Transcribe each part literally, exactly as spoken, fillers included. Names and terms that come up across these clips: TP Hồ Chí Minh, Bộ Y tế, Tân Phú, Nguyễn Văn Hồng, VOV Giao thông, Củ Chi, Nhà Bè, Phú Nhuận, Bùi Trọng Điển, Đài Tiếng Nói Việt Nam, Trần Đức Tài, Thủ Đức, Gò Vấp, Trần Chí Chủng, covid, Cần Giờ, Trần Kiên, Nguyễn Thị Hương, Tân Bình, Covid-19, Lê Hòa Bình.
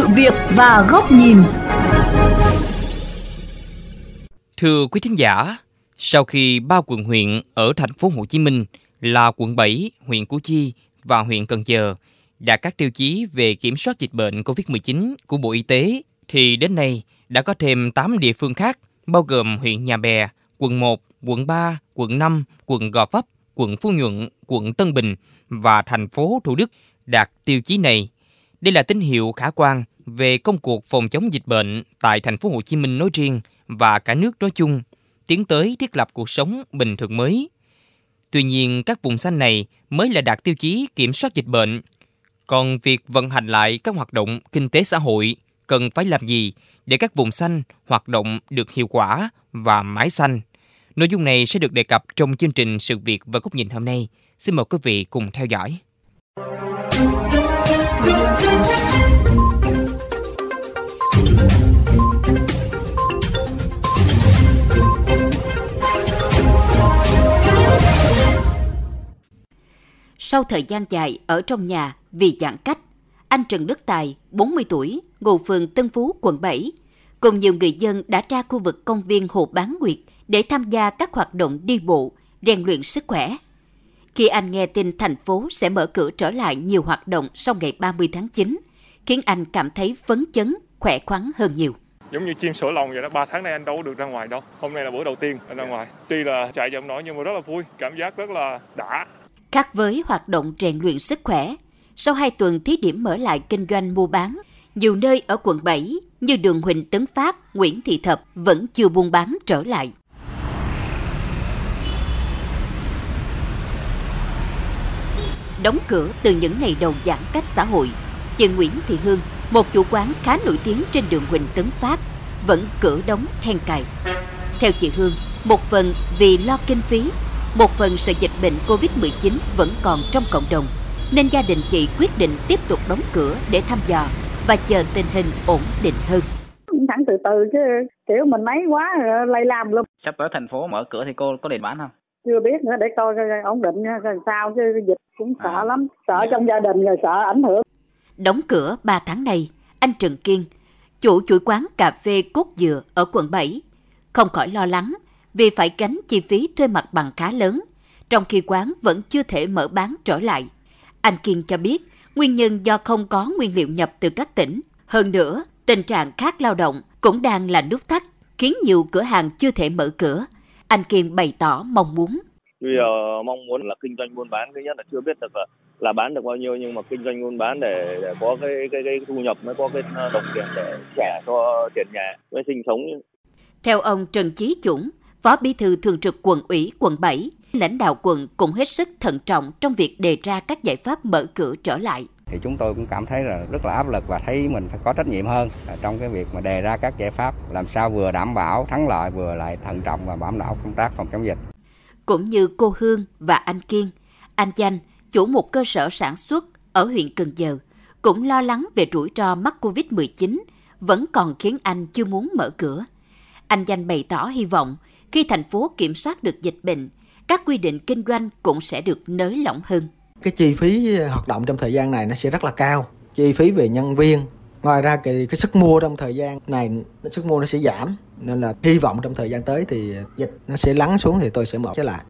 sự việc và góc nhìn. Thưa quý khán giả, sau khi ba quận huyện ở thành phố Hồ Chí Minh là quận bảy, huyện Củ Chi và huyện Cần Giờ đạt các tiêu chí về kiểm soát dịch bệnh covid mười chín của Bộ Y tế, thì đến nay đã có thêm tám địa phương khác, bao gồm huyện Nhà Bè, quận một, quận ba, quận năm, quận Gò Vấp, quận Phú Nhuận, quận Tân Bình và thành phố Thủ Đức đạt tiêu chí này. Đây là tín hiệu khả quan về công cuộc phòng chống dịch bệnh tại thành phố Hồ Chí Minh nói riêng và cả nước nói chung, tiến tới thiết lập cuộc sống bình thường mới. Tuy nhiên, các vùng xanh này mới là đạt tiêu chí kiểm soát dịch bệnh. Còn việc vận hành lại các hoạt động kinh tế xã hội cần phải làm gì để các vùng xanh hoạt động được hiệu quả và mãi xanh? Nội dung này sẽ được đề cập trong chương trình Sự việc và góc nhìn hôm nay. Xin mời quý vị cùng theo dõi. Sau thời gian dài ở trong nhà vì giãn cách, anh Trần Đức Tài, bốn mươi tuổi, ngụ phường Tân Phú, quận bảy, cùng nhiều người dân đã ra khu vực công viên Hồ Bán Nguyệt để tham gia các hoạt động đi bộ, rèn luyện sức khỏe. Khi anh nghe tin thành phố sẽ mở cửa trở lại nhiều hoạt động sau ngày ba mươi tháng chín, khiến anh cảm thấy phấn chấn, khỏe khoắn hơn nhiều. Giống như chim sổ lồng vậy đó, ba tháng nay anh đâu có được ra ngoài đâu. Hôm nay là bữa đầu tiên anh ra ngoài. Tuy là chạy dòng nổi nhưng mà rất là vui, cảm giác rất là đã. Khác với hoạt động rèn luyện sức khỏe, sau hai tuần thí điểm mở lại kinh doanh mua bán, nhiều nơi ở quận bảy như đường Huỳnh Tấn Phát, Nguyễn Thị Thập vẫn chưa buôn bán trở lại. Đóng cửa từ những ngày đầu giãn cách xã hội, chị Nguyễn Thị Hương, một chủ quán khá nổi tiếng trên đường Huỳnh Tấn Phát, vẫn cửa đóng then cài. Theo chị Hương, một phần vì lo kinh phí, một phần sự dịch bệnh covid mười chín vẫn còn trong cộng đồng, nên gia đình chị quyết định tiếp tục đóng cửa để thăm dò và chờ tình hình ổn định hơn. Thẳng từ từ chứ kiểu mình mấy quá lây làm luôn. Sắp tới thành phố mở cửa thì cô có định bán không? Chưa biết nữa, để coi ổn định làm sao chứ dịch cũng sợ à. lắm, sợ yeah. trong gia đình rồi sợ ảnh hưởng. Đóng cửa ba tháng nay, anh Trần Kiên, chủ chuỗi quán cà phê Cốt Dừa ở quận bảy, không khỏi lo lắng vì phải gánh chi phí thuê mặt bằng khá lớn, trong khi quán vẫn chưa thể mở bán trở lại. Anh Kiên cho biết nguyên nhân do không có nguyên liệu nhập từ các tỉnh. Hơn nữa, tình trạng khát lao động cũng đang là nút thắt, khiến nhiều cửa hàng chưa thể mở cửa. Anh Kiên bày tỏ mong muốn. Bây giờ mong muốn là kinh doanh buôn bán, thứ nhất là chưa biết được là, là bán được bao nhiêu, nhưng mà kinh doanh buôn bán để, để có cái, cái, cái thu nhập, mới có cái đồng tiền để trả cho tiền nhà, mới sinh sống. Theo ông Trần Chí Chủng, Phó Bí thư Thường trực Quận ủy quận bảy, lãnh đạo quận cũng hết sức thận trọng trong việc đề ra các giải pháp mở cửa trở lại. Thì chúng tôi cũng cảm thấy là rất là áp lực và thấy mình phải có trách nhiệm hơn trong cái việc mà đề ra các giải pháp làm sao vừa đảm bảo thắng lợi vừa lại thận trọng và bảo đảm công tác phòng chống dịch. Cũng như cô Hương và anh Kiên, anh Danh, chủ một cơ sở sản xuất ở huyện Cần Giờ, cũng lo lắng về rủi ro mắc covid mười chín vẫn còn khiến anh chưa muốn mở cửa. Anh Danh bày tỏ hy vọng khi thành phố kiểm soát được dịch bệnh, các quy định kinh doanh cũng sẽ được nới lỏng hơn. Cái chi phí hoạt động trong thời gian này nó sẽ rất là cao, chi phí về nhân viên. Ngoài ra cái, cái sức mua trong thời gian này, sức mua nó sẽ giảm. Nên là hy vọng trong thời gian tới thì dịch nó sẽ lắng xuống thì tôi sẽ mở trở lại.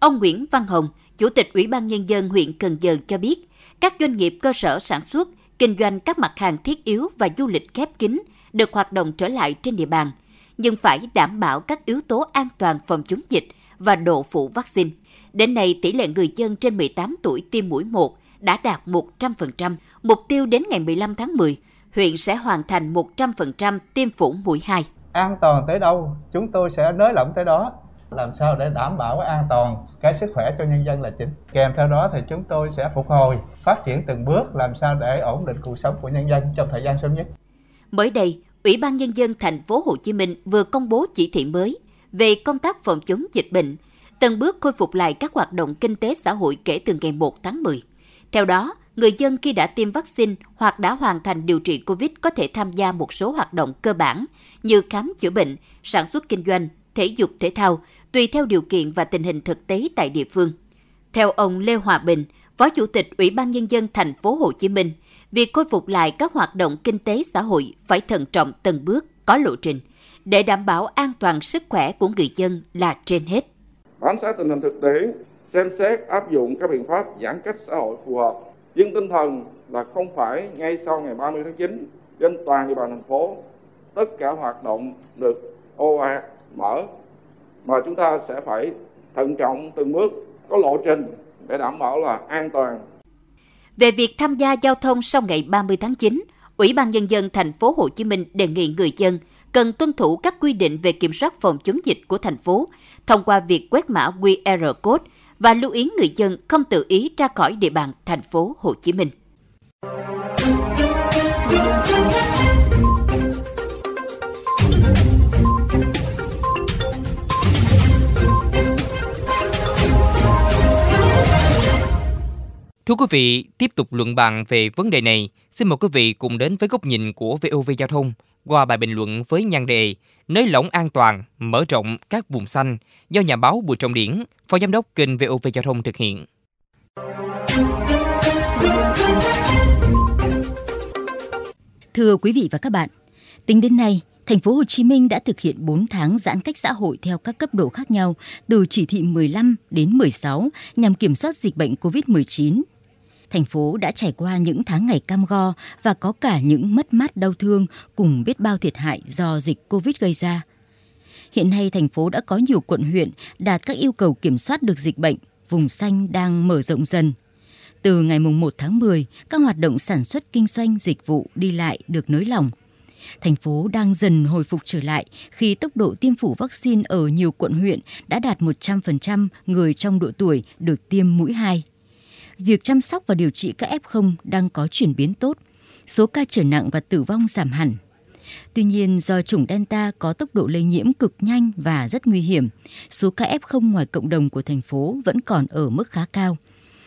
Ông Nguyễn Văn Hồng, Chủ tịch Ủy ban Nhân dân huyện Cần Giờ cho biết, các doanh nghiệp cơ sở sản xuất, kinh doanh các mặt hàng thiết yếu và du lịch khép kín được hoạt động trở lại trên địa bàn, nhưng phải đảm bảo các yếu tố an toàn phòng chống dịch và độ phủ vaccine. Đến nay, tỷ lệ người dân trên mười tám tuổi tiêm mũi một đã đạt một trăm phần trăm. Mục tiêu đến ngày mười lăm tháng mười, huyện sẽ hoàn thành một trăm phần trăm tiêm phủ mũi hai. An toàn tới đâu, chúng tôi sẽ nới lỏng tới đó. Làm sao để đảm bảo an toàn, cái sức khỏe cho nhân dân là chính. Kèm theo đó thì chúng tôi sẽ phục hồi, phát triển từng bước làm sao để ổn định cuộc sống của nhân dân trong thời gian sớm nhất. Mới đây, Ủy ban Nhân dân thành phố Hồ Chí Minh vừa công bố chỉ thị mới về công tác phòng chống dịch bệnh, từng bước khôi phục lại các hoạt động kinh tế xã hội kể từ ngày một tháng mười. Theo đó, người dân khi đã tiêm vaccine hoặc đã hoàn thành điều trị Covid có thể tham gia một số hoạt động cơ bản như khám chữa bệnh, sản xuất kinh doanh, thể dục thể thao, tùy theo điều kiện và tình hình thực tế tại địa phương. Theo ông Lê Hòa Bình, Phó Chủ tịch Ủy ban Nhân dân thành phố Hồ Chí Minh, việc khôi phục lại các hoạt động kinh tế xã hội phải thận trọng từng bước, có lộ trình, để đảm bảo an toàn sức khỏe của người dân là trên hết. Bám sát tình hình thực tế, xem xét áp dụng các biện pháp giãn cách xã hội phù hợp, nhưng tinh thần là không phải ngay sau ngày ba mươi tháng chín trên toàn địa bàn thành phố tất cả hoạt động được ồ ạt mở, mà chúng ta sẽ phải thận trọng từng bước, có lộ trình để đảm bảo là an toàn. Về việc tham gia giao thông sau ngày ba mươi tháng chín, Ủy ban Nhân dân Thành phố Hồ Chí Minh đề nghị người dân cần tuân thủ các quy định về kiểm soát phòng chống dịch của thành phố thông qua việc quét mã quy rờ code và lưu ý người dân không tự ý ra khỏi địa bàn Thành phố Hồ Chí Minh. Thưa quý vị, tiếp tục luận bàn về vấn đề này, xin mời quý vị cùng đến với góc nhìn của vê o vê Giao thông qua bài bình luận với nhan đề "Nới lỏng an toàn, mở rộng các vùng xanh" do nhà báo Bùi Trọng Điển, phó giám đốc kênh vê o vê Giao thông thực hiện. Thưa quý vị và các bạn, tính đến nay, Thành phố Hồ Chí Minh đã thực hiện bốn tháng giãn cách xã hội theo các cấp độ khác nhau, từ chỉ thị mười lăm đến mười sáu nhằm kiểm soát dịch bệnh covid mười chín. Thành phố đã trải qua những tháng ngày cam go và có cả những mất mát đau thương cùng biết bao thiệt hại do dịch Covid gây ra. Hiện nay, thành phố đã có nhiều quận huyện đạt các yêu cầu kiểm soát được dịch bệnh, vùng xanh đang mở rộng dần. Từ ngày một tháng mười, các hoạt động sản xuất kinh doanh dịch vụ đi lại được nới lỏng. Thành phố đang dần hồi phục trở lại khi tốc độ tiêm phủ vaccine ở nhiều quận huyện đã đạt một trăm phần trăm người trong độ tuổi được tiêm mũi hai. Việc chăm sóc và điều trị các ép không đang có chuyển biến tốt, số ca trở nặng và tử vong giảm hẳn. Tuy nhiên, do chủng Delta có tốc độ lây nhiễm cực nhanh và rất nguy hiểm, số ca ép không ngoài cộng đồng của thành phố vẫn còn ở mức khá cao.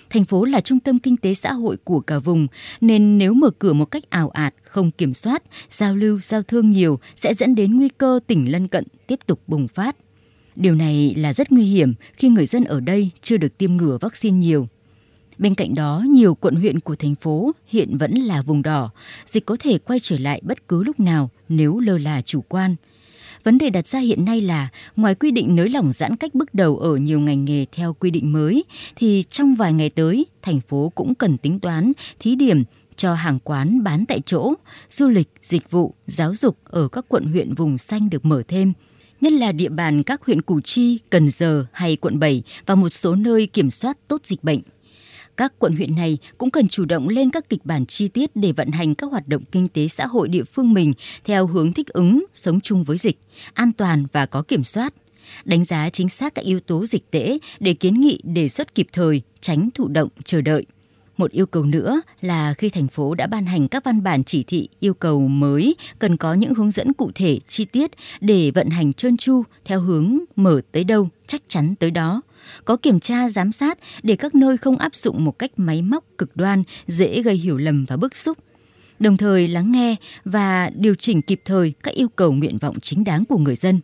Thành phố là trung tâm kinh tế xã hội của cả vùng, nên nếu mở cửa một cách ào ạt, không kiểm soát, giao lưu, giao thương nhiều sẽ dẫn đến nguy cơ tỉnh lân cận tiếp tục bùng phát. Điều này là rất nguy hiểm khi người dân ở đây chưa được tiêm ngừa vaccine nhiều. Bên cạnh đó, nhiều quận huyện của thành phố hiện vẫn là vùng đỏ, dịch có thể quay trở lại bất cứ lúc nào nếu lơ là chủ quan. Vấn đề đặt ra hiện nay là, ngoài quy định nới lỏng giãn cách bước đầu ở nhiều ngành nghề theo quy định mới, thì trong vài ngày tới, thành phố cũng cần tính toán, thí điểm cho hàng quán bán tại chỗ, du lịch, dịch vụ, giáo dục ở các quận huyện vùng xanh được mở thêm. Nhất là địa bàn các huyện Củ Chi, Cần Giờ hay quận bảy và một số nơi kiểm soát tốt dịch bệnh. Các quận huyện này cũng cần chủ động lên các kịch bản chi tiết để vận hành các hoạt động kinh tế xã hội địa phương mình theo hướng thích ứng, sống chung với dịch, an toàn và có kiểm soát. Đánh giá chính xác các yếu tố dịch tễ để kiến nghị đề xuất kịp thời, tránh thụ động, chờ đợi. Một yêu cầu nữa là khi thành phố đã ban hành các văn bản chỉ thị yêu cầu mới, cần có những hướng dẫn cụ thể, chi tiết để vận hành trơn tru theo hướng mở tới đâu, chắc chắn tới đó. Có kiểm tra, giám sát để các nơi không áp dụng một cách máy móc cực đoan, dễ gây hiểu lầm và bức xúc. Đồng thời lắng nghe và điều chỉnh kịp thời các yêu cầu nguyện vọng chính đáng của người dân.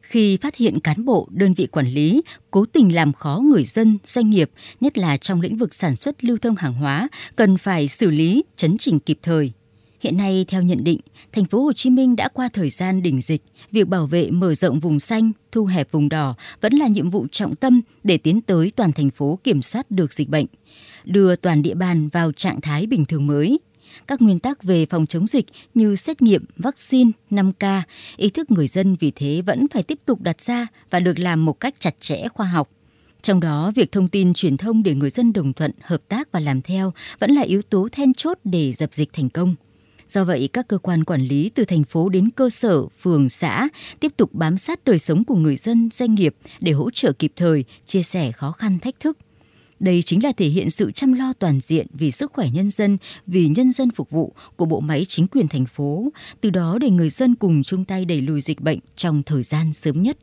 Khi phát hiện cán bộ, đơn vị quản lý cố tình làm khó người dân, doanh nghiệp, nhất là trong lĩnh vực sản xuất lưu thông hàng hóa, cần phải xử lý, chấn chỉnh kịp thời. Hiện nay, theo nhận định, thành phố Hồ Chí Minh đã qua thời gian đỉnh dịch, việc bảo vệ mở rộng vùng xanh, thu hẹp vùng đỏ vẫn là nhiệm vụ trọng tâm để tiến tới toàn thành phố kiểm soát được dịch bệnh, đưa toàn địa bàn vào trạng thái bình thường mới. Các nguyên tắc về phòng chống dịch như xét nghiệm, vaccine, năm K, ý thức người dân vì thế vẫn phải tiếp tục đặt ra và được làm một cách chặt chẽ, khoa học. Trong đó, việc thông tin truyền thông để người dân đồng thuận, hợp tác và làm theo vẫn là yếu tố then chốt để dập dịch thành công. Do vậy, các cơ quan quản lý từ thành phố đến cơ sở, phường, xã tiếp tục bám sát đời sống của người dân, doanh nghiệp để hỗ trợ kịp thời, chia sẻ khó khăn, thách thức. Đây chính là thể hiện sự chăm lo toàn diện vì sức khỏe nhân dân, vì nhân dân phục vụ của bộ máy chính quyền thành phố, từ đó để người dân cùng chung tay đẩy lùi dịch bệnh trong thời gian sớm nhất.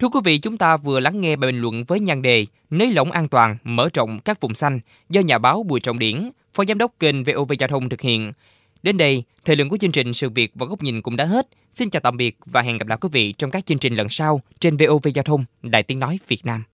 Thưa quý vị, chúng ta vừa lắng nghe bài bình luận với nhan đề "Nới lỏng an toàn, mở rộng các vùng xanh" do nhà báo Bùi Trọng Điển, phó giám đốc kênh vê o vê Giao thông thực hiện. Đến đây, thời lượng của chương trình Sự Việc và Góc Nhìn cũng đã hết. Xin chào tạm biệt và hẹn gặp lại quý vị trong các chương trình lần sau trên vê o vê Giao thông, Đài Tiếng Nói Việt Nam.